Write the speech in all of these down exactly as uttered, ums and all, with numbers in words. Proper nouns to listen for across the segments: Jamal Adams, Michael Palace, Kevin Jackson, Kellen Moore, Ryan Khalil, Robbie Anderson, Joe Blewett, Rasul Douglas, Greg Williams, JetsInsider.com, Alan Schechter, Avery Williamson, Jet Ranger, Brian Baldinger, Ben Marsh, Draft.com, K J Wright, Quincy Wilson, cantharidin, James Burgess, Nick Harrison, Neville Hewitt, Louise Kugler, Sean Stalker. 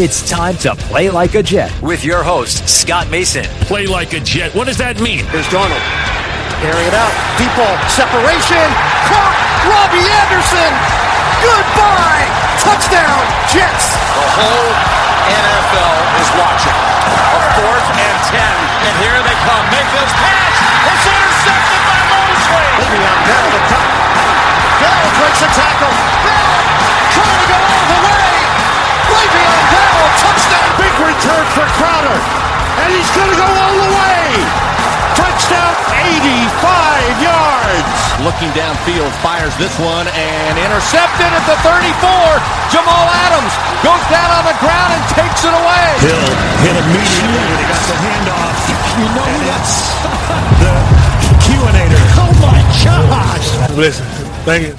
It's time to play like a Jet with your host, Scott Mason. Play like a Jet. What does that mean? Here's Darnold. Carry it out. Deep ball. Separation. Caught. Robbie Anderson. Goodbye. Touchdown, Jets. The whole N F L is watching. A fourth and ten. And here they come. Make this pass. It's intercepted by Mosley. Le'Veon Bell to the top. Bell breaks a tackle. Bell trying to go all the way. Le'Veon Bell, touchdown. Big return for Crowder. And he's going to go all the way. Touchdown, eighty-five yards. Looking downfield, fires this one and intercepted at the thirty-four. Jamal Adams goes down on the ground and takes it away. Hill hit immediately when he got the handoff. You know that's the Q-inator. Oh my gosh. Listen, thank you.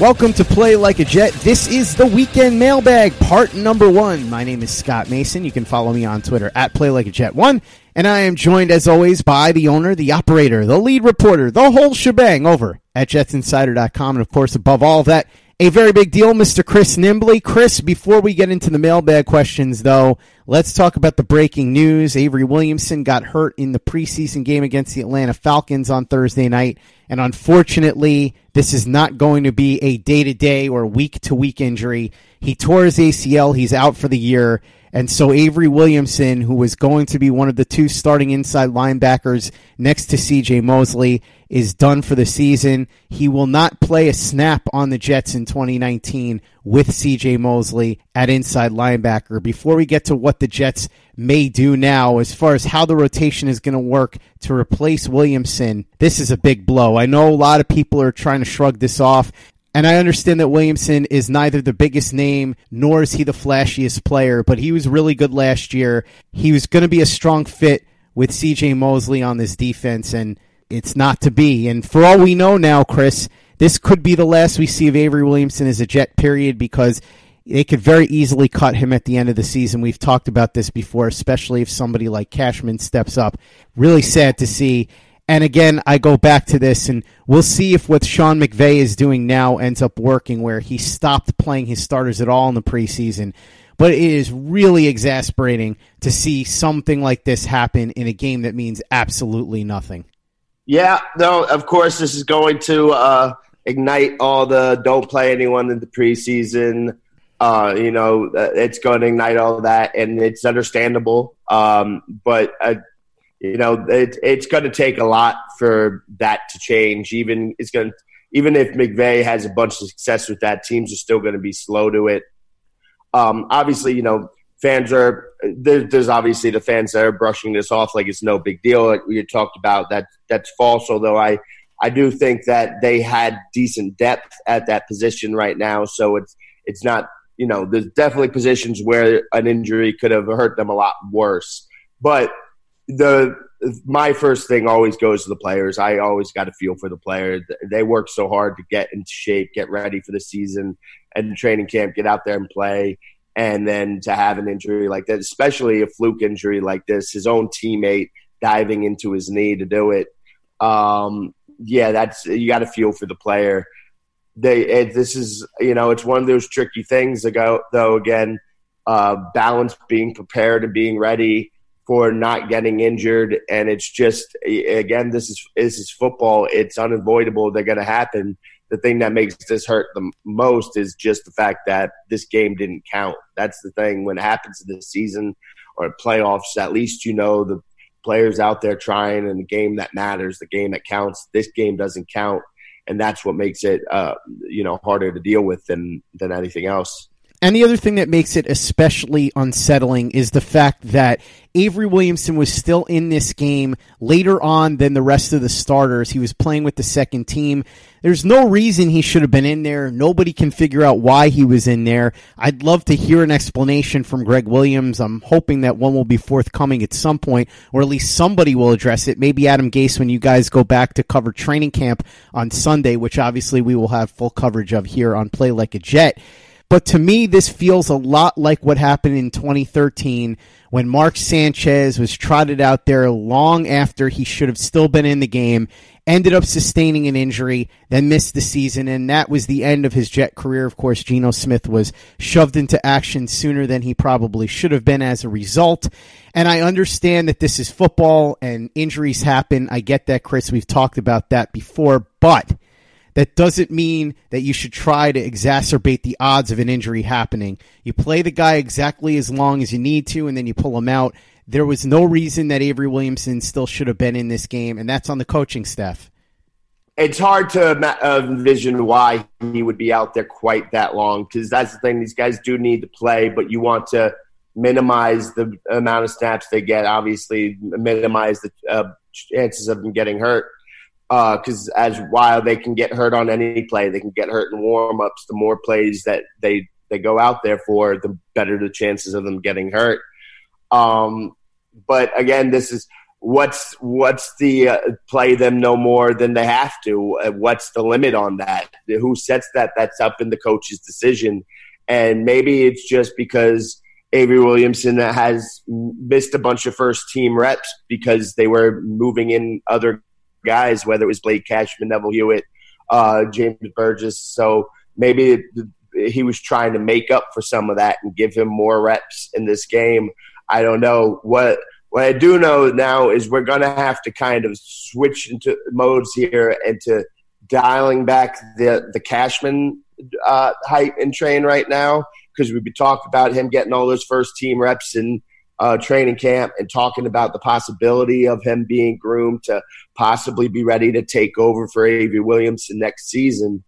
Welcome to Play Like a Jet. This is the Weekend Mailbag, part number one. My name is Scott Mason. You can follow me on Twitter at Play Like A Jet one. And I am joined, as always, by the owner, the operator, the lead reporter, the whole shebang over at Jets Insider dot com. And, of course, above all that, a very big deal, Mister Chris Nimbley. Chris, before we get into the mailbag questions, though, let's talk about the breaking news. Avery Williamson got hurt in the preseason game against the Atlanta Falcons on Thursday night. And unfortunately, this is not going to be a day-to-day or week-to-week injury. He tore his A C L. He's out for the year. And so Avery Williamson, who was going to be one of the two starting inside linebackers next to C J. Mosley, is done for the season. He will not play a snap on the Jets in twenty nineteen with C J. Mosley at inside linebacker. Before we get to what the Jets may do now, as far as how the rotation is going to work to replace Williamson, this is a big blow. I know a lot of people are trying to shrug this off. And I understand that Williamson is neither the biggest name, nor is he the flashiest player, but he was really good last year. He was going to be a strong fit with C J. Mosley on this defense, and it's not to be. And for all we know now, Chris, this could be the last we see of Avery Williamson as a Jet, period, because they could very easily cut him at the end of the season. We've talked about this before, especially if somebody like Cashman steps up. Really sad to see. And again, I go back to this, and we'll see if what Sean McVay is doing now ends up working, where he stopped playing his starters at all in the preseason. But it is really exasperating to see something like this happen in a game that means absolutely nothing. Yeah, no, of course, this is going to uh, ignite all the don't play anyone in the preseason. Uh, you know, it's going to ignite all that, and it's understandable. Um, but uh, – You know, it, it's going to take a lot for that to change. Even it's going, even if McVay has a bunch of success with that, teams are still going to be slow to it. Um, obviously, you know, fans are there, there's obviously the fans that are brushing this off like it's no big deal. Like we talked about that, that's false. Although I, I do think that they had decent depth at that position right now, so it's it's not, you know, there's definitely positions where an injury could have hurt them a lot worse, but. The my first thing always goes to the players. I always got a feel for the player. They work so hard to get into shape, get ready for the season and training camp, get out there and play. And then to have an injury like that, especially a fluke injury like this, his own teammate diving into his knee to do it. Um, yeah, that's you got a feel for the player. They it, this is you know it's one of those tricky things. To go though again, uh, balance being prepared and being ready for not getting injured, and it's just again, this is this is football. It's unavoidable. They're going to happen. The thing that makes this hurt the most is just the fact that this game didn't count. That's the thing. When it happens this season or playoffs, at least you know the players out there trying, and the game that matters, the game that counts. This game doesn't count, and that's what makes it uh, you know harder to deal with than than anything else. And the other thing that makes it especially unsettling is the fact that Avery Williamson was still in this game later on than the rest of the starters. He was playing with the second team. There's no reason he should have been in there. Nobody can figure out why he was in there. I'd love to hear an explanation from Greg Williams. I'm hoping that one will be forthcoming at some point, or at least somebody will address it. Maybe Adam Gase when you guys go back to cover training camp on Sunday, which obviously we will have full coverage of here on Play Like a Jet. But to me, this feels a lot like what happened in twenty thirteen when Mark Sanchez was trotted out there long after he should have still been in the game, ended up sustaining an injury, then missed the season, and that was the end of his Jet career. Of course, Geno Smith was shoved into action sooner than he probably should have been as a result. And I understand that this is football and injuries happen. I get that, Chris. We've talked about that before, but that doesn't mean that you should try to exacerbate the odds of an injury happening. You play the guy exactly as long as you need to, and then you pull him out. There was no reason that Avery Williamson still should have been in this game, and that's on the coaching staff. It's hard to envision why he would be out there quite that long, because that's the thing. These guys do need to play, but you want to minimize the amount of snaps they get, obviously minimize the uh, chances of them getting hurt. Because uh, as while they can get hurt on any play, they can get hurt in warm-ups. The more plays that they, they go out there for, the better the chances of them getting hurt. Um, but, again, this is what's what's the uh, play them no more than they have to? What's the limit on that? Who sets that? That's up in the coach's decision. And maybe it's just because Avery Williamson has missed a bunch of first-team reps because they were moving in other guys, whether it was Blake Cashman, Neville Hewitt, uh, James Burgess. So maybe it, he was trying to make up for some of that and give him more reps in this game. I don't know. What what I do know now is we're going to have to kind of switch into modes here and to dialing back the, the Cashman uh, hype and train right now, because we've been talking about him getting all those first-team reps and Uh, training camp and talking about the possibility of him being groomed to possibly be ready to take over for Avery Williamson next season.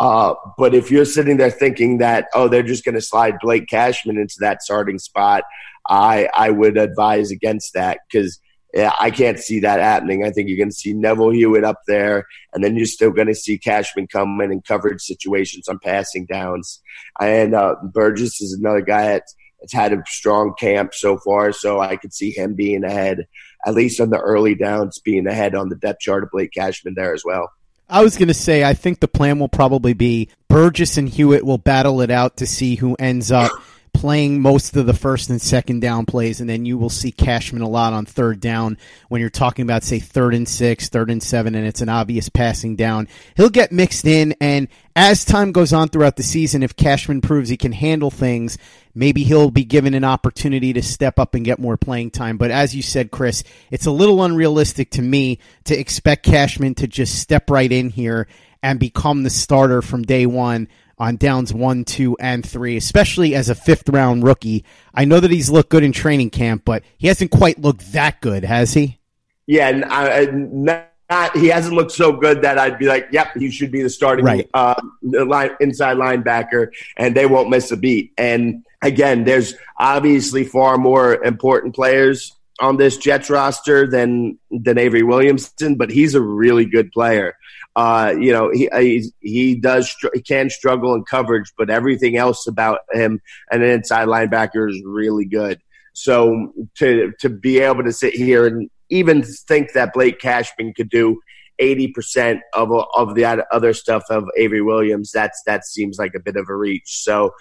Uh, but if you're sitting there thinking that, oh, they're just going to slide Blake Cashman into that starting spot, I, I would advise against that, because yeah, I can't see that happening. I think you're going to see Neville Hewitt up there, and then you're still going to see Cashman come in in coverage situations on passing downs. And uh, Burgess is another guy that's It's had a strong camp so far, so I could see him being ahead, at least on the early downs, being ahead on the depth chart of Blake Cashman there as well. I was going to say, I think the plan will probably be Burgess and Hewitt will battle it out to see who ends up playing most of the first and second down plays, and then you will see Cashman a lot on third down when you're talking about, say, third and six, third and seven, and it's an obvious passing down. He'll get mixed in, and as time goes on throughout the season, if Cashman proves he can handle things, maybe he'll be given an opportunity to step up and get more playing time. But as you said, Chris, it's a little unrealistic to me to expect Cashman to just step right in here and become the starter from day one on downs one, two, and three, especially as a fifth-round rookie. I know that he's looked good in training camp, but he hasn't quite looked that good, has he? Yeah, and I, not, not, he hasn't looked so good that I'd be like, yep, he should be the starting right. uh, line, inside linebacker, and they won't miss a beat. And, again, there's obviously far more important players on this Jets roster than than Avery Williamson, but he's a really good player. Uh, you know, he he's, he does he can struggle in coverage, but everything else about him and an inside linebacker is really good. So to to be able to sit here and even think that Blake Cashman could do eighty percent of of the other stuff of Avery Williams, that's that seems like a bit of a reach. So.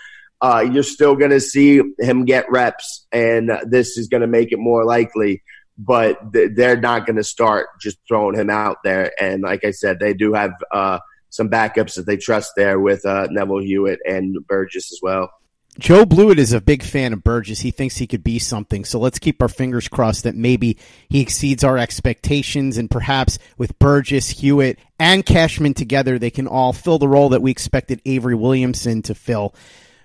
Uh, you're still going to see him get reps, and this is going to make it more likely. But th- they're not going to start just throwing him out there. And like I said, they do have uh, some backups that they trust there with uh, Neville Hewitt and Burgess as well. Joe Blewett is a big fan of Burgess. He thinks he could be something. So let's keep our fingers crossed that maybe he exceeds our expectations, and perhaps with Burgess, Hewitt, and Cashman together, they can all fill the role that we expected Avery Williamson to fill.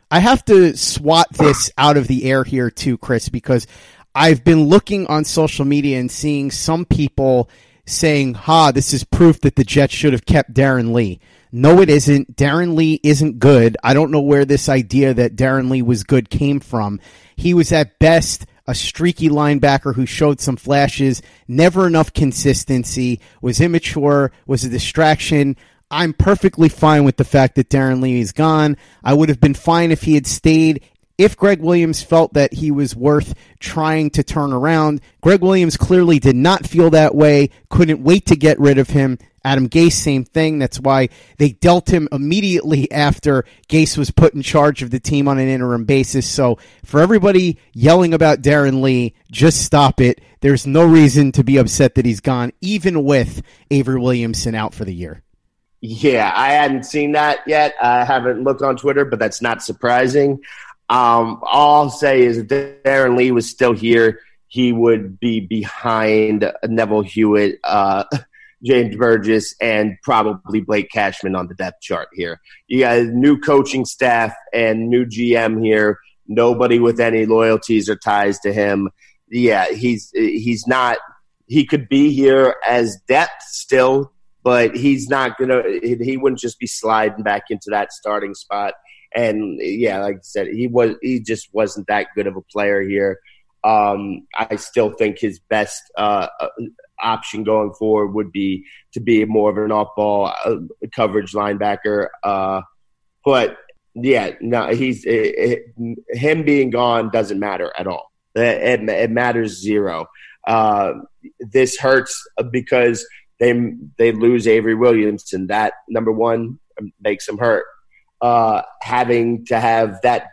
I have to swat this out of the air here too, Chris, because I've been looking on social media and seeing some people saying, ha, this is proof that the Jets should have kept Darren Lee. No, it isn't. Darren Lee isn't good. I don't know where this idea that Darren Lee was good came from. He was at best a streaky linebacker who showed some flashes, never enough consistency, was immature, was a distraction. I'm perfectly fine with the fact that Darren Lee is gone. I would have been fine if he had stayed if Greg Williams felt that he was worth trying to turn around. Greg Williams clearly did not feel that way, couldn't wait to get rid of him. Adam Gase, same thing. That's why they dealt him immediately after Gase was put in charge of the team on an interim basis. So for everybody yelling about Darren Lee, just stop it. There's no reason to be upset that he's gone, even with Avery Williamson out for the year. Yeah, I hadn't seen that yet. I haven't looked on Twitter, but that's not surprising. Um, all I'll say is if Darren Lee was still here, he would be behind Neville Hewitt, uh, James Burgess, and probably Blake Cashman on the depth chart here. You got a new coaching staff and new G M here. Nobody with any loyalties or ties to him. Yeah, he's he's not – he could be here as depth still, but he's not going to – he wouldn't just be sliding back into that starting spot. And, yeah, like I said, he was he just wasn't that good of a player here. Um, I still think his best uh, option going forward would be to be more of an off-ball uh, coverage linebacker. Uh, but, yeah, no, he's it, it, him being gone doesn't matter at all. It, it, it matters zero. Uh, this hurts because they, they lose Avery Williamson. That, number one, makes them hurt. Uh, having to have that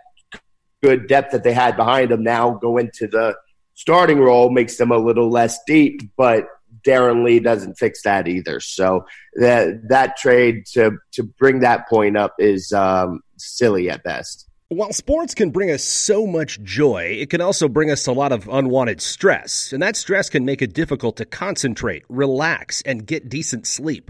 good depth that they had behind them now go into the starting role makes them a little less deep, but Darren Lee doesn't fix that either. So that that trade to to bring that point up is um, silly at best. While sports can bring us so much joy, it can also bring us a lot of unwanted stress, and that stress can make it difficult to concentrate, relax, and get decent sleep.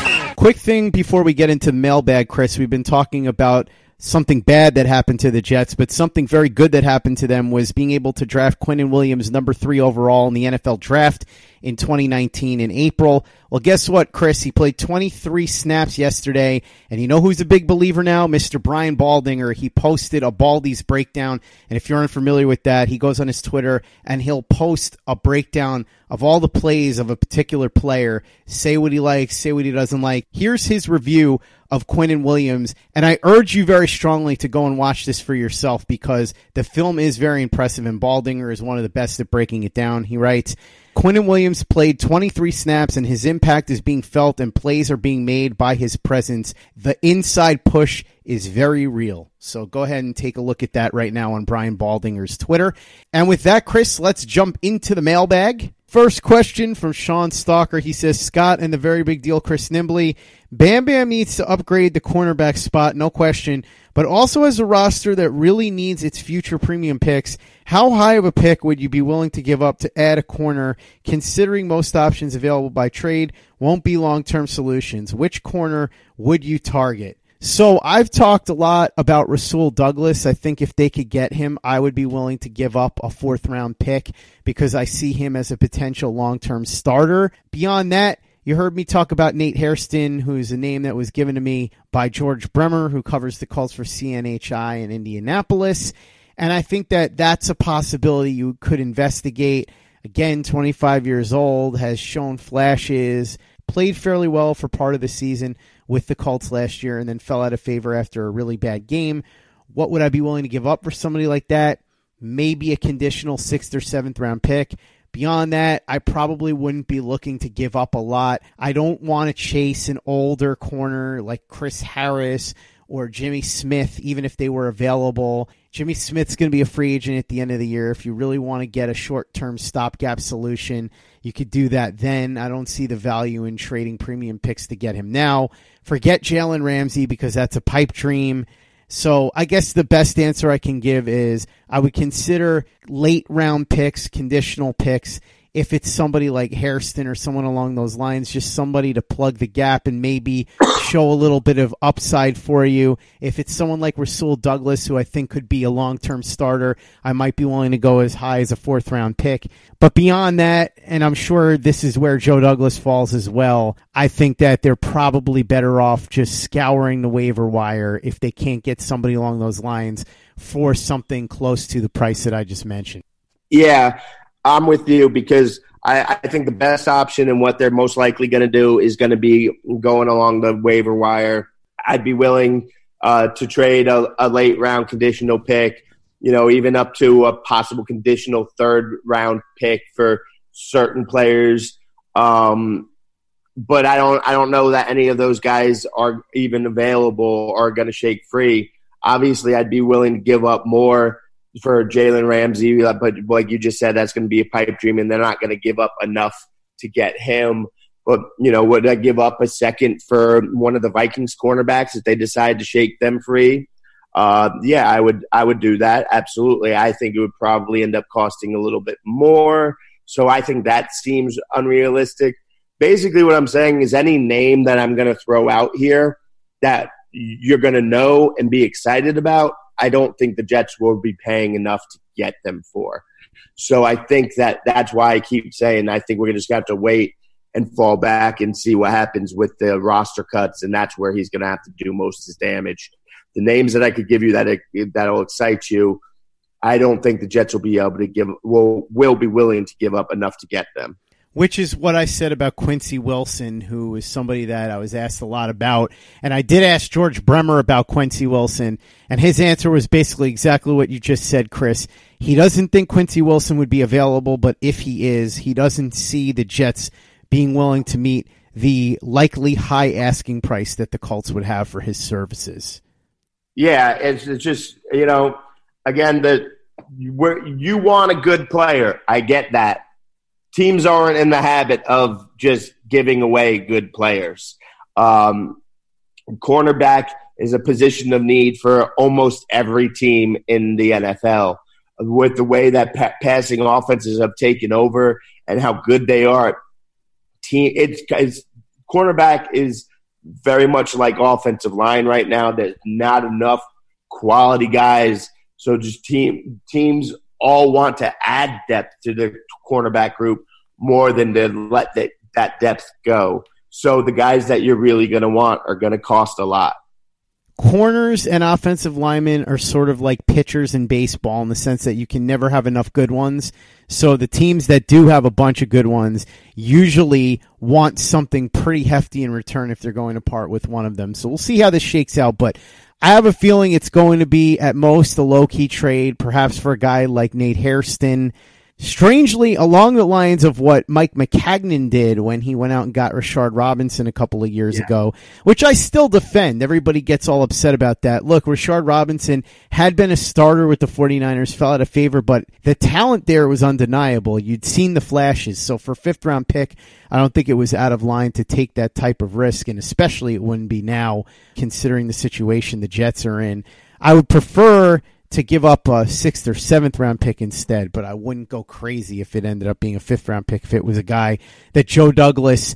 Quick thing before we get into mailbag, Chris. We've been talking about something bad that happened to the Jets, but something very good that happened to them was being able to draft Quinnen Williams number three overall in the N F L draft in twenty nineteen in April. Well, guess what, Chris? He played twenty-three snaps yesterday, and you know who's a big believer now? Mister Brian Baldinger. He posted a Baldy's breakdown, and if you're unfamiliar with that, he goes on his Twitter, and he'll post a breakdown of all the plays of a particular player, say what he likes, say what he doesn't like. Here's his review of Quinnen Williams, and I urge you very strongly to go and watch this for yourself because the film is very impressive, and Baldinger is one of the best at breaking it down. He writes, Quinnen Williams played twenty-three snaps, and his impact is being felt, and plays are being made by his presence. The inside push is very real. So go ahead and take a look at that right now on Brian Baldinger's Twitter. And with that, Chris, let's jump into the mailbag. First question from Sean Stalker. He says, Scott and the very big deal, Chris Nimbley. Bam Bam needs to upgrade the cornerback spot, no question, but also as a roster that really needs its future premium picks. How high of a pick would you be willing to give up to add a corner, considering most options available by trade won't be long-term solutions? Which corner would you target? So I've talked a lot about Rasul Douglas. I think if they could get him, I would be willing to give up a fourth-round pick because I see him as a potential long-term starter. Beyond that, you heard me talk about Nate Hairston, who's a name that was given to me by George Bremer, who covers the calls for C N H I in Indianapolis. And I think that that's a possibility you could investigate. Again, twenty-five years old, has shown flashes, played fairly well for part of the season with the Colts last year and then fell out of favor after a really bad game. What would I be willing to give up for somebody like that? Maybe a conditional sixth or seventh round pick. Beyond that, I probably wouldn't be looking to give up a lot. I don't want to chase an older corner like Chris Harris or Jimmy Smith, even if they were available. Jimmy Smith's going to be a free agent at the end of the year. If you really want to get a short-term stopgap solution, you could do that then. I don't see the value in trading premium picks to get him now. Forget Jalen Ramsey because that's a pipe dream. So I guess the best answer I can give is I would consider late round picks, conditional picks, if it's somebody like Hairston or someone along those lines, just somebody to plug the gap and maybe show a little bit of upside for you. If it's someone like Rasul Douglas, who I think could be a long-term starter, I might be willing to go as high as a fourth round pick. But beyond that, and I'm sure this is where Joe Douglas falls as well, I think that they're probably better off just scouring the waiver wire if they can't get somebody along those lines for something close to the price that I just mentioned. Yeah, I'm with you because I, I think the best option and what they're most likely going to do is going to be going along the waiver wire. I'd be willing uh, to trade a, a late round conditional pick, you know, even up to a possible conditional third round pick for certain players. Um, but I don't, I don't know that any of those guys are even available or going to shake free. Obviously, I'd be willing to give up more for Jalen Ramsey, but like you just said, that's going to be a pipe dream, and they're not going to give up enough to get him. But, you know, would I give up a second for one of the Vikings cornerbacks if they decide to shake them free? Uh, yeah, I would I would do that, absolutely. I think it would probably end up costing a little bit more, so I think that seems unrealistic. Basically what I'm saying is any name that I'm going to throw out here that you're going to know and be excited about, I don't think the Jets will be paying enough to get them for. So I think that that's why I keep saying I think we're just going to have to wait and fall back and see what happens with the roster cuts, and that's where he's going to have to do most of his damage. The names that I could give you that that'll excite you, I don't think the Jets will be able to give will will be willing to give up enough to get them. Which is what I said about Quincy Wilson, who is somebody that I was asked a lot about. And I did ask George Bremer about Quincy Wilson, and his answer was basically exactly what you just said, Chris. He doesn't think Quincy Wilson would be available, but if he is, he doesn't see the Jets being willing to meet the likely high asking price that the Colts would have for his services. Yeah, it's, it's just, you know, again, the, we're, you want a good player. I get that. Teams aren't in the habit of just giving away good players. Um, cornerback is a position of need for almost every team in the N F L. With the way that pa- passing offenses have taken over and how good they are, team it's, it's cornerback is very much like offensive line right now. There's not enough quality guys, so just team teams. all want to add depth to the cornerback group more than to let that, that depth go. So the guys that you're really going to want are going to cost a lot. Corners and offensive linemen are sort of like pitchers in baseball in the sense that you can never have enough good ones. So the teams that do have a bunch of good ones usually want something pretty hefty in return if they're going to part with one of them. So we'll see how this shakes out, but I have a feeling it's going to be at most a low-key trade, perhaps for a guy like Nate Hairston. Strangely, along the lines of what Mike Maccagnan did when he went out and got Rashard Robinson a couple of years yeah. ago, which I still defend. Everybody gets all upset about that. Look, Rashard Robinson had been a starter with the 49ers, fell out of favor, but the talent there was undeniable. You'd seen the flashes. So for a fifth-round pick, I don't think it was out of line to take that type of risk, and especially it wouldn't be now, considering the situation the Jets are in. I would prefer to give up a sixth or seventh round pick instead, but I wouldn't go crazy if it ended up being a fifth round pick if it was a guy that Joe Douglas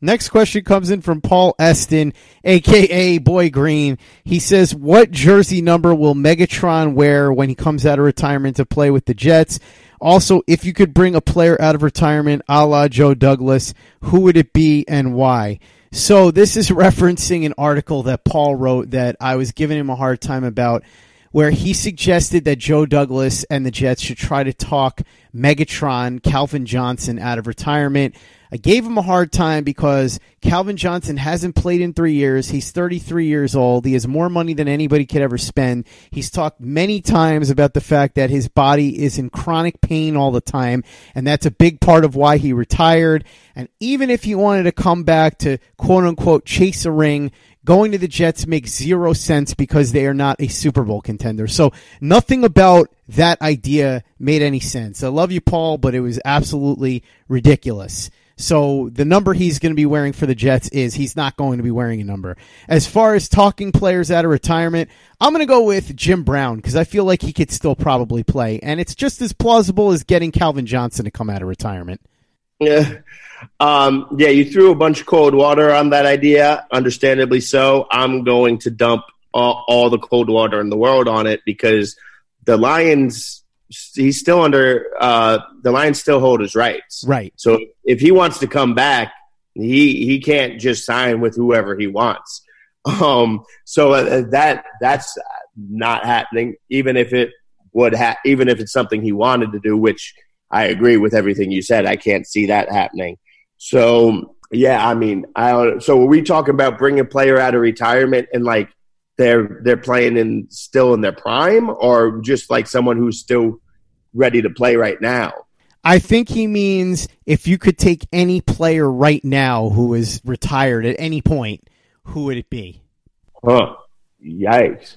Next question comes in from Paul Eston, a k a. Boy Green. He says, what jersey number will Megatron wear when he comes out of retirement to play with the Jets? Also, if you could bring a player out of retirement a la Joe Douglas, who would it be and why? So this is referencing an article that Paul wrote that I was giving him a hard time about, where he suggested that Joe Douglas and the Jets should try to talk Megatron, Calvin Johnson, out of retirement. I gave him a hard time because Calvin Johnson hasn't played in three years. He's thirty-three years old. He has more money than anybody could ever spend. He's talked many times about the fact that his body is in chronic pain all the time, and that's a big part of why he retired. And even if he wanted to come back to quote-unquote chase a ring, going to the Jets makes zero sense because they are not a Super Bowl contender. So nothing about that idea made any sense. I love you, Paul, but it was absolutely ridiculous. So the number he's going to be wearing for the Jets is he's not going to be wearing a number. As far as talking players out of retirement, I'm going to go with Jim Brown because I feel like he could still probably play. And it's just as plausible as getting Calvin Johnson to come out of retirement. Yeah, um, yeah. You threw a bunch of cold water on that idea, understandably so. I'm going to dump all, all the cold water in the world on it because the Lions – he's still under uh, – the Lions still hold his rights. Right. So if he wants to come back, he he can't just sign with whoever he wants. Um, so that that's not happening, even if it would ha- – even if it's something he wanted to do, which I agree with everything you said. I can't see that happening. So, yeah, I mean – I don't, so are we talking about bringing a player out of retirement and, like, They're they're playing in still in their prime, or just like someone who's still ready to play right now? I think he means if you could take any player right now who is retired at any point, who would it be? Huh. Yikes.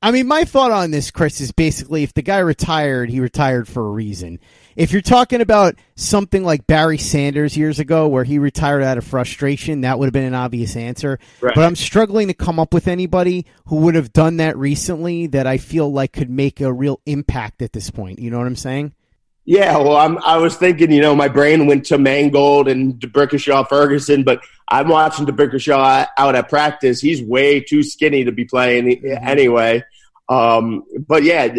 I mean, my thought on this, Chris, is basically if the guy retired, he retired for a reason. If you're talking about something like Barry Sanders years ago where he retired out of frustration, that would have been an obvious answer. Right. But I'm struggling to come up with anybody who would have done that recently that I feel like could make a real impact at this point. You know what I'm saying? Yeah, well, I'm, I was thinking, you know, my brain went to Mangold and DeBrickashaw Ferguson, but I'm watching DeBrickashaw out at practice. He's way too skinny to be playing mm-hmm. anyway. Um, but, yeah,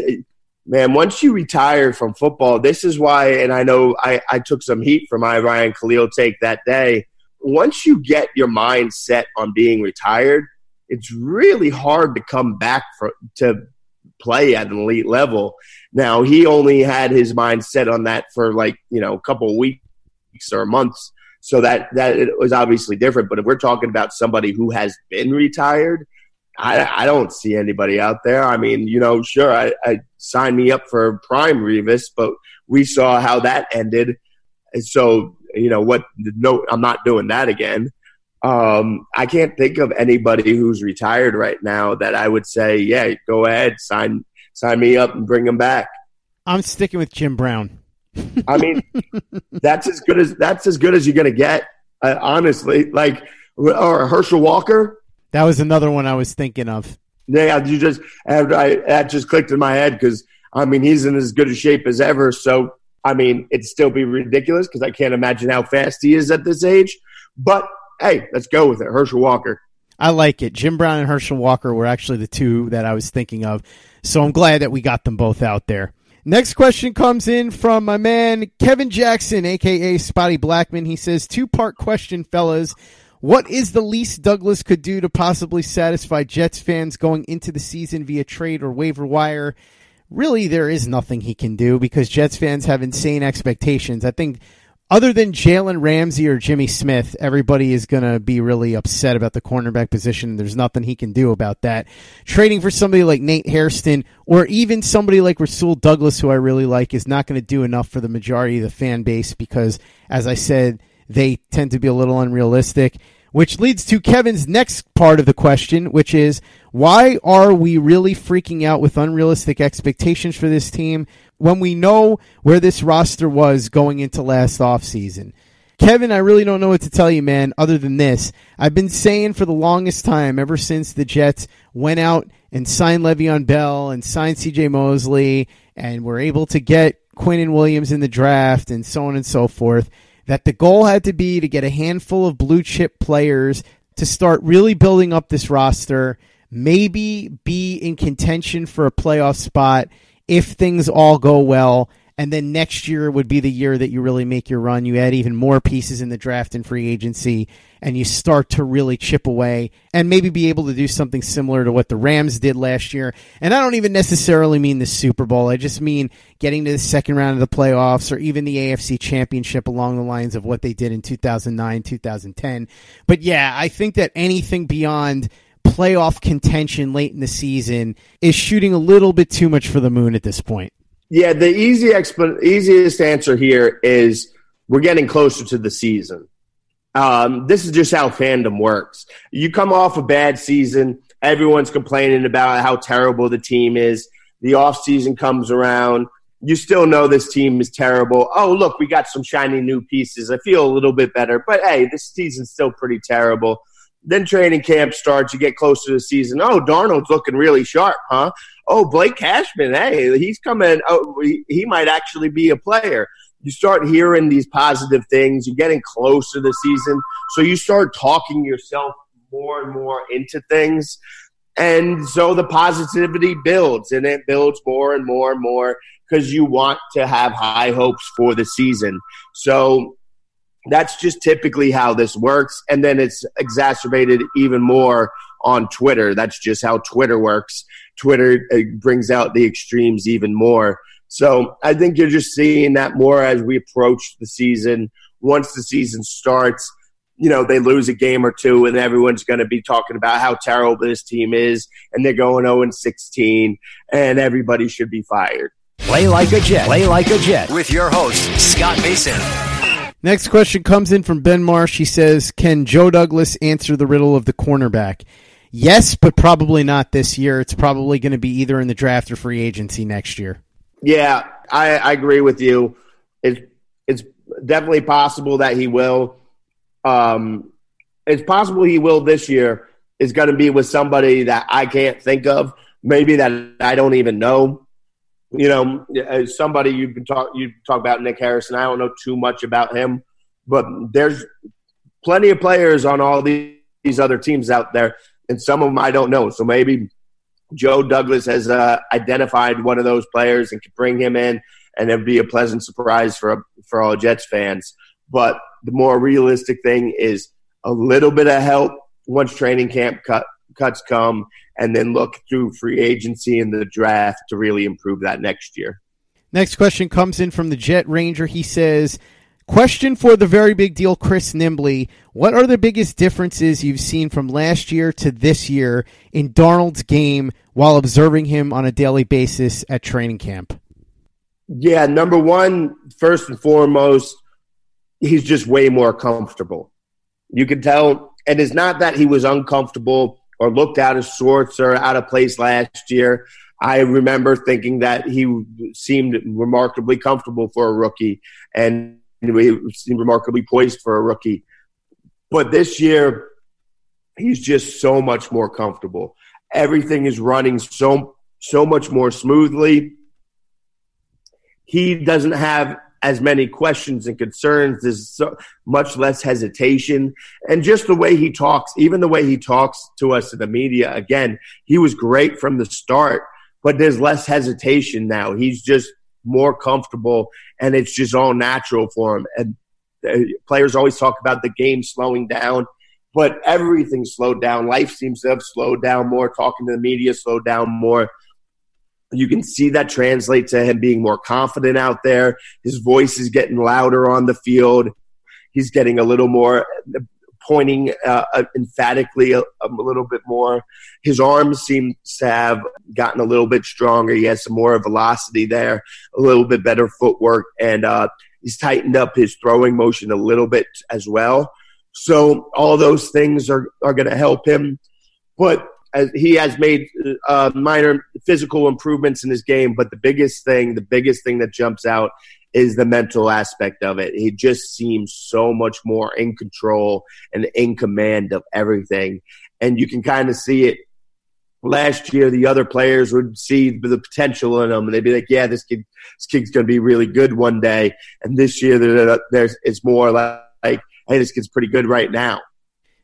man, once you retire from football, this is why, and I know I, I took some heat from my Ryan Khalil take that day. Once you get your mind set on being retired, it's really hard to come back for, to – play at an elite level. Now, he only had his mind set on that for like, you know, a couple of weeks or months. So that, that it was obviously different. But if we're talking about somebody who has been retired, I, I don't see anybody out there. I mean, you know, sure, I, I signed me up for Prime Revis, but we saw how that ended. And so, you know, what? No, I'm not doing that again. Um, I can't think of anybody who's retired right now that I would say, yeah, go ahead, sign sign me up and bring him back. I'm sticking with Jim Brown. I mean, that's as good as that's as good as you're going to get, uh, honestly. Like, or Herschel Walker. That was another one I was thinking of. Yeah, you just I, that just clicked in my head because, I mean, he's in as good a shape as ever. So, I mean, it'd still be ridiculous because I can't imagine how fast he is at this age. But hey, let's go with it. Herschel Walker. I like it. Jim Brown and Herschel Walker were actually the two that I was thinking of. So I'm glad that we got them both out there. Next question comes in from my man, Kevin Jackson, a k a. Spotty Blackman. He says, two-part question, fellas. What is the least Douglas could do to possibly satisfy Jets fans going into the season via trade or waiver wire? Really, there is nothing he can do because Jets fans have insane expectations. I think other than Jalen Ramsey or Jimmy Smith, everybody is going to be really upset about the cornerback position. There's nothing he can do about that. Trading for somebody like Nate Hairston or even somebody like Rasul Douglas, who I really like, is not going to do enough for the majority of the fan base because, as I said, they tend to be a little unrealistic, which leads to Kevin's next part of the question, which is, why are we really freaking out with unrealistic expectations for this team when we know where this roster was going into last offseason? Kevin, I really don't know what to tell you, man, other than this. I've been saying for the longest time, ever since the Jets went out and signed Le'Veon Bell and signed C J. Mosley and were able to get Quinnen Williams in the draft and so on and so forth, that the goal had to be to get a handful of blue chip players to start really building up this roster, maybe be in contention for a playoff spot if things all go well. And then next year would be the year that you really make your run. You add even more pieces in the draft and free agency, and you start to really chip away and maybe be able to do something similar to what the Rams did last year. And I don't even necessarily mean the Super Bowl. I just mean getting to the second round of the playoffs or even the A F C Championship along the lines of what they did in two thousand nine, two thousand ten. But yeah, I think that anything beyond playoff contention late in the season is shooting a little bit too much for the moon at this point. Yeah, the easy expo- easiest answer here is we're getting closer to the season. Um, this is just how fandom works. You come off a bad season. Everyone's complaining about how terrible the team is. The offseason comes around. You still know this team is terrible. Oh, look, we got some shiny new pieces. I feel a little bit better. But, hey, this season's still pretty terrible. Then training camp starts. You get closer to the season. Oh, Darnold's looking really sharp, huh? Oh, Blake Cashman, hey, he's coming. Oh, he might actually be a player. You start hearing these positive things. You're getting close to the season. So you start talking yourself more and more into things. And so the positivity builds, and it builds more and more and more because you want to have high hopes for the season. So that's just typically how this works. And then it's exacerbated even more on Twitter. That's just how Twitter works. Twitter brings out the extremes even more. So I think you're just seeing that more as we approach the season. Once the season starts, you know, they lose a game or two and everyone's going to be talking about how terrible this team is and they're going oh and sixteen and everybody should be fired. Play like a Jet. Play like a Jet. With your host, Scott Mason. Next question comes in from Ben Marsh. He says, can Joe Douglas answer the riddle of the cornerback? Yes, but probably not this year. It's probably going to be either in the draft or free agency next year. Yeah, I, I agree with you. It, it's definitely possible that he will. Um, it's possible he will this year. It's going to be with somebody that I can't think of, maybe that I don't even know. You know, as somebody you've been talk you talk about Nick Harrison. I don't know too much about him, but there's plenty of players on all these, these other teams out there. And some of them I don't know. So maybe Joe Douglas has uh, identified one of those players and could bring him in, and it would be a pleasant surprise for for all Jets fans. But the more realistic thing is a little bit of help once training camp cut, cuts come, and then look through free agency and the draft to really improve that next year. Next question comes in from the Jet Ranger. He says, question for the very big deal, Chris Nimbley. What are the biggest differences you've seen from last year to this year in Darnold's game while observing him on a daily basis at training camp? Yeah, number one, first and foremost, he's just way more comfortable. You can tell, and it's not that he was uncomfortable or looked out of sorts or out of place last year. I remember thinking that he seemed remarkably comfortable for a rookie, and he seemed remarkably poised for a rookie. But this year, he's just so much more comfortable. Everything is running so, so much more smoothly. He doesn't have as many questions and concerns. There's so much less hesitation. And just the way he talks, even the way he talks to us in the media, again, he was great from the start, but there's less hesitation now. He's just more comfortable, and it's just all natural for him. And players always talk about the game slowing down, but everything slowed down. Life seems to have slowed down more. Talking to the media slowed down more. You can see that translate to him being more confident out there. His voice is getting louder on the field. He's getting a little more pointing uh, emphatically a, a little bit more. His arms seem to have gotten a little bit stronger. He has some more velocity there, a little bit better footwork, and uh, he's tightened up his throwing motion a little bit as well. So all those things are, are going to help him. But as he has made uh, minor physical improvements in his game, but the biggest thing, the biggest thing that jumps out is the mental aspect of it. He just seems so much more in control and in command of everything. And you can kind of see it last year the other players would see the potential in them, and they'd be like, yeah, this kid, this kid's going to be really good one day. And this year there, there's it's more like, hey, this kid's pretty good right now.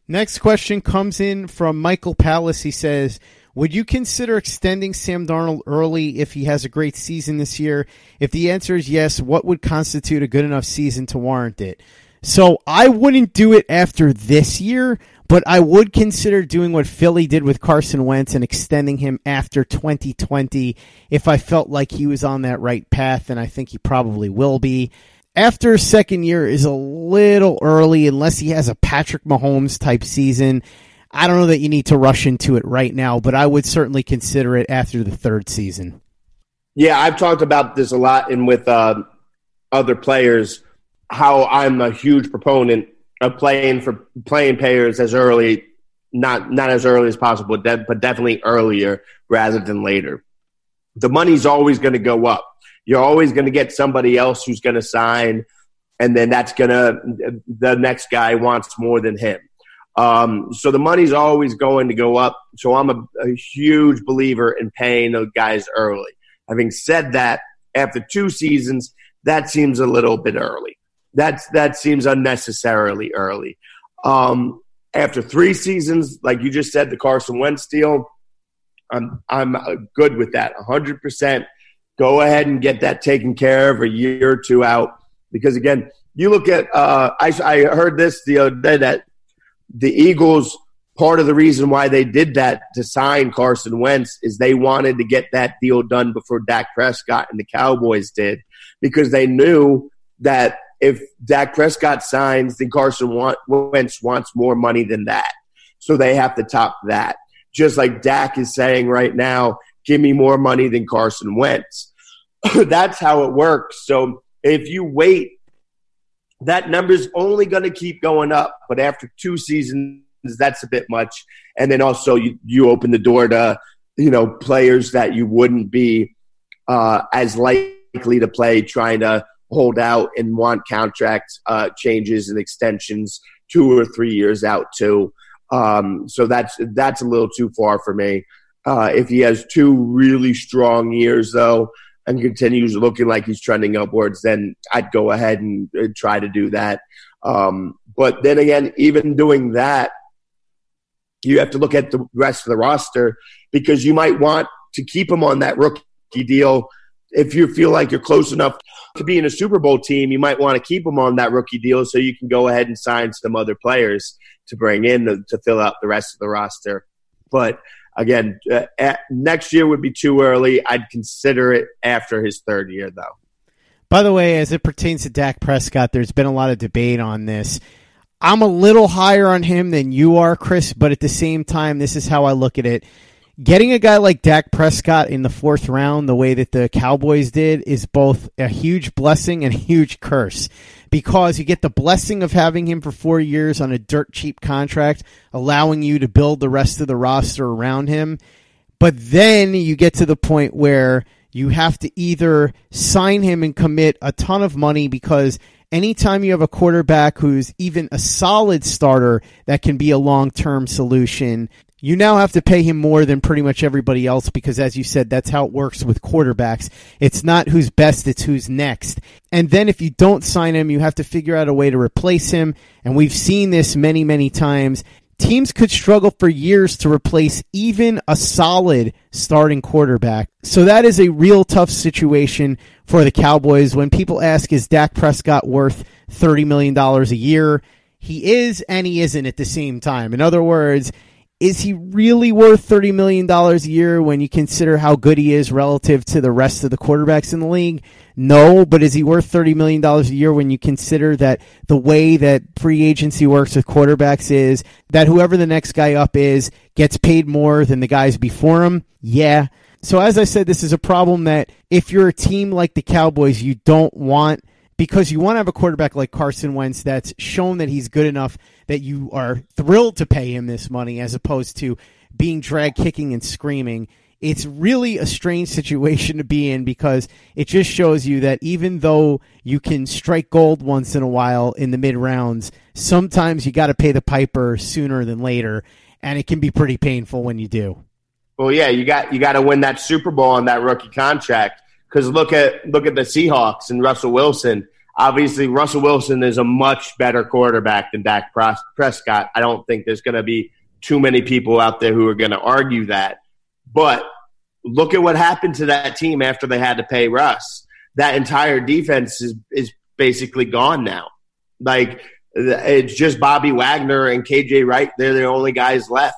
Next question comes in from Michael Palace. He says, would you consider extending Sam Darnold early if he has a great season this year? If the answer is yes, what would constitute a good enough season to warrant it? So I wouldn't do it after this year, but I would consider doing what Philly did with Carson Wentz and extending him after twenty twenty if I felt like he was on that right path, and I think he probably will be. After second year is a little early unless he has a Patrick Mahomes type season. I don't know that you need to rush into it right now, but I would certainly consider it after the third season. Yeah, I've talked about this a lot and with uh, other players, how I'm a huge proponent of playing for playing players as early, not not as early as possible, but definitely earlier rather than later. The money's always going to go up. You're always going to get somebody else who's going to sign, and then that's going to – the next guy wants more than him. Um, so the money's always going to go up. So I'm a, a huge believer in paying those guys early. Having said that, after two seasons, that seems a little bit early. That's, that seems unnecessarily early. Um, after three seasons, like you just said, the Carson Wentz deal, I'm, I'm good with that. one hundred percent go ahead and get that taken care of a year or two out. Because again, you look at, uh, I, I heard this the other day that the Eagles, part of the reason why they did that to sign Carson Wentz is they wanted to get that deal done before Dak Prescott and the Cowboys did, because they knew that if Dak Prescott signs, then Carson Wentz wants more money than that. So they have to top that. Just like Dak is saying right now, give me more money than Carson Wentz. That's how it works. So if you wait, that number's only going to keep going up. But after two seasons, that's a bit much. And then also you, you open the door to, you know, players that you wouldn't be uh, as likely to play trying to hold out and want contract uh, changes and extensions two or three years out too. Um, so that's that's a little too far for me. Uh, if he has two really strong years, though, and continues looking like he's trending upwards, then I'd go ahead and, and try to do that. Um, but then again, even doing that, you have to look at the rest of the roster, because you might want to keep him on that rookie deal. If you feel like you're close enough to be in a Super Bowl team, you might want to keep them on that rookie deal so you can go ahead and sign some other players to bring in to, to fill out the rest of the roster. But again, uh, at, next year would be too early. I'd consider it after his third year, though. By the way, as it pertains to Dak Prescott, there's been a lot of debate on this. I'm a little higher on him than you are, Chris, but at the same time, this is how I look at it. Getting a guy like Dak Prescott in the fourth round the way that the Cowboys did is both a huge blessing and a huge curse, because you get the blessing of having him for four years on a dirt cheap contract, allowing you to build the rest of the roster around him. But then you get to the point where you have to either sign him and commit a ton of money, because anytime you have a quarterback who's even a solid starter that can be a long-term solution, you now have to pay him more than pretty much everybody else, because, as you said, that's how it works with quarterbacks. It's not who's best, it's who's next. And then if you don't sign him, you have to figure out a way to replace him. And we've seen this many, many times. Teams could struggle for years to replace even a solid starting quarterback. So that is a real tough situation for the Cowboys. When people ask, is Dak Prescott worth thirty million dollars a year? He is, and he isn't at the same time. In other words, is he really worth thirty million dollars a year when you consider how good he is relative to the rest of the quarterbacks in the league? No, but is he worth thirty million dollars a year when you consider that the way that free agency works with quarterbacks is that whoever the next guy up is gets paid more than the guys before him? Yeah. So as I said, this is a problem that if you're a team like the Cowboys, you don't want, because you want to have a quarterback like Carson Wentz that's shown that he's good enough that you are thrilled to pay him this money, as opposed to being dragged kicking and screaming. It's really a strange situation to be in, because it just shows you that even though you can strike gold once in a while in the mid-rounds, sometimes you got to pay the piper sooner than later, and it can be pretty painful when you do. Well, yeah, you got you got to win that Super Bowl on that rookie contract, because look at look at the Seahawks and Russell Wilson. Obviously, Russell Wilson is a much better quarterback than Dak Prescott. I don't think there's going to be too many people out there who are going to argue that. But look at what happened to that team after they had to pay Russ. That entire defense is, is basically gone now. Like, it's just Bobby Wagner and K J Wright. They're the only guys left.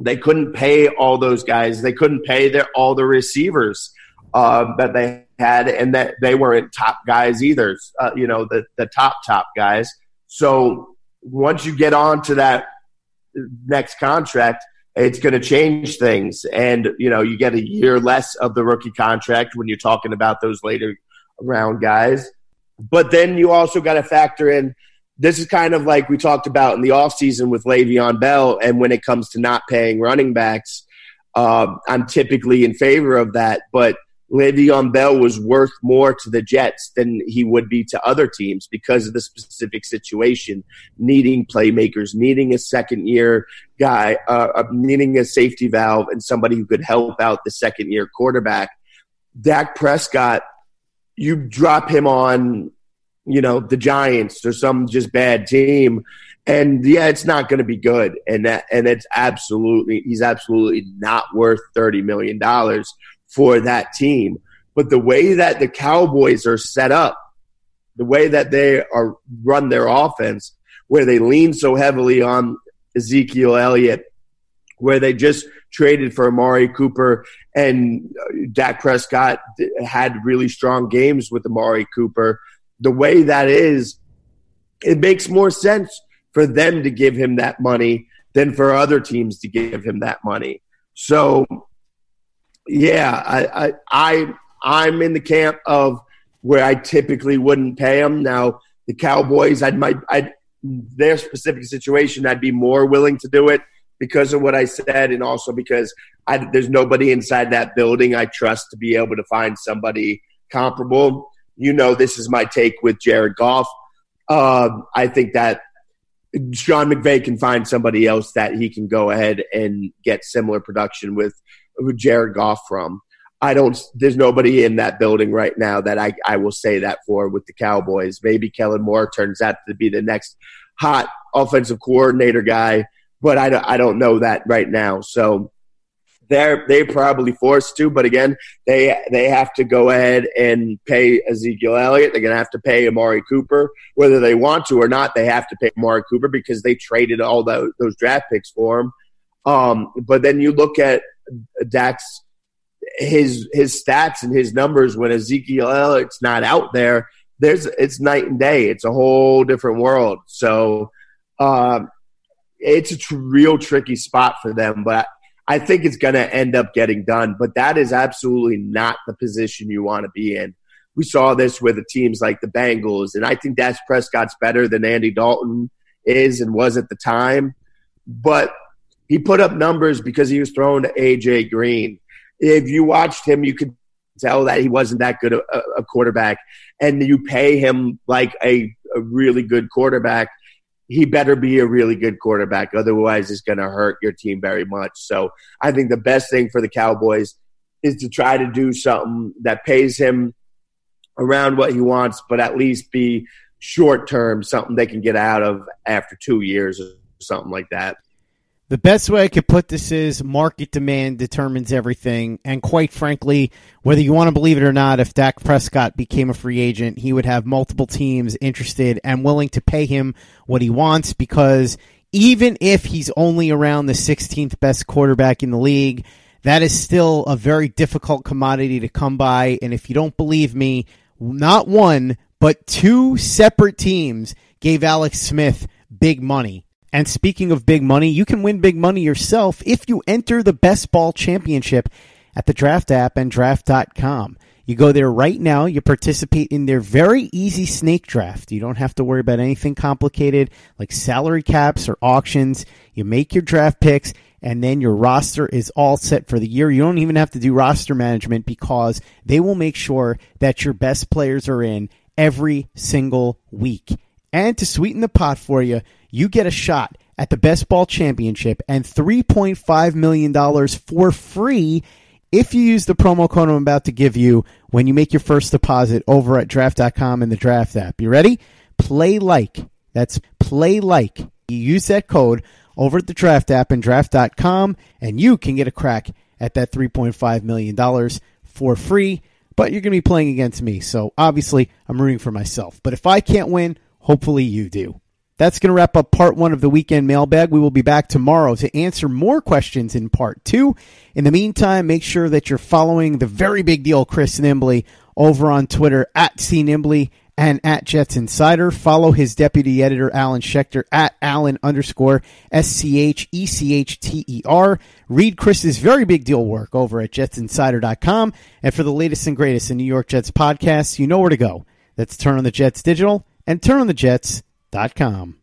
They couldn't pay all those guys. They couldn't pay their, all the receivers uh, that they had, and that they weren't top guys either, uh, you know, the, the top, top guys. So once you get on to that next contract, it's going to change things. And, you know, you get a year less of the rookie contract when you're talking about those later round guys. But then you also got to factor in, this is kind of like we talked about in the offseason with Le'Veon Bell, and when it comes to not paying running backs, uh, I'm typically in favor of that. But Le'Veon Bell was worth more to the Jets than he would be to other teams because of the specific situation, needing playmakers, needing a second-year guy, uh, needing a safety valve and somebody who could help out the second-year quarterback. Dak Prescott, you drop him on, you know, the Giants or some just bad team, and, yeah, it's not going to be good. And that, and it's absolutely – he's absolutely not worth thirty million dollars for that team. But the way that the Cowboys are set up, the way that they are run their offense, where they lean so heavily on Ezekiel Elliott, where they just traded for Amari Cooper, and Dak Prescott had really strong games with Amari Cooper, the way that is, it makes more sense for them to give him that money than for other teams to give him that money. So – Yeah, I, I, I, I'm in the camp of where I typically wouldn't pay them. Now, the Cowboys, I'd might, I'd, their specific situation, I'd be more willing to do it because of what I said, and also because I, there's nobody inside that building I trust to be able to find somebody comparable. You know, this is my take with Jared Goff. Uh, I think that Sean McVay can find somebody else that he can go ahead and get similar production with who Jared Goff from. I don't – there's nobody in that building right now that I, I will say that for with the Cowboys. Maybe Kellen Moore turns out to be the next hot offensive coordinator guy, but I don't, I don't know that right now. So they're they probably forced to, but again, they they have to go ahead and pay Ezekiel Elliott. They're going to have to pay Amari Cooper. Whether they want to or not, they have to pay Amari Cooper because they traded all those, those draft picks for him. Um, but then you look at Dak's his his stats and his numbers when Ezekiel Elliott's not out there. There's it's night and day. It's a whole different world. So um, it's a tr- real tricky spot for them. But I, I think it's going to end up getting done. But that is absolutely not the position you want to be in. We saw this with the teams like the Bengals, and I think Dak Prescott's better than Andy Dalton is and was at the time, but he put up numbers because he was thrown to A J Green. If you watched him, you could tell that he wasn't that good a, a quarterback. And you pay him like a, a really good quarterback, he better be a really good quarterback. Otherwise, it's going to hurt your team very much. So I think the best thing for the Cowboys is to try to do something that pays him around what he wants, but at least be short-term, something they can get out of after two years or something like that. The best way I could put this is market demand determines everything. And quite frankly, whether you want to believe it or not, if Dak Prescott became a free agent, he would have multiple teams interested and willing to pay him what he wants, because even if he's only around the sixteenth best quarterback in the league, that is still a very difficult commodity to come by. And if you don't believe me, not one, but two separate teams gave Alex Smith big money. And speaking of big money, you can win big money yourself if you enter the Best Ball Championship at the Draft app and Draft dot com. You go there right now. You participate in their very easy snake draft. You don't have to worry about anything complicated like salary caps or auctions. You make your draft picks, and then your roster is all set for the year. You don't even have to do roster management because they will make sure that your best players are in every single week. And to sweeten the pot for you, you get a shot at the Best Ball Championship and three point five million dollars for free if you use the promo code I'm about to give you when you make your first deposit over at draft dot com and the Draft app. You ready? Play like. That's play like. You use that code over at the Draft app and draft dot com, and you can get a crack at that three point five million dollars for free. But you're going to be playing against me, so obviously I'm rooting for myself. But if I can't win, hopefully you do. That's going to wrap up part one of the weekend mailbag. We will be back tomorrow to answer more questions in part two. In the meantime, make sure that you're following the very big deal, Chris Nimbley, over on Twitter at C Nimbley and at Jets Insider. Follow his deputy editor, Alan Schechter, at Alan underscore S C H E C H T E R. Read Chris's very big deal work over at Jets Insider dot com. And for the latest and greatest in New York Jets podcasts, you know where to go. That's Turn on the Jets Digital and Turn on the Jets dot com.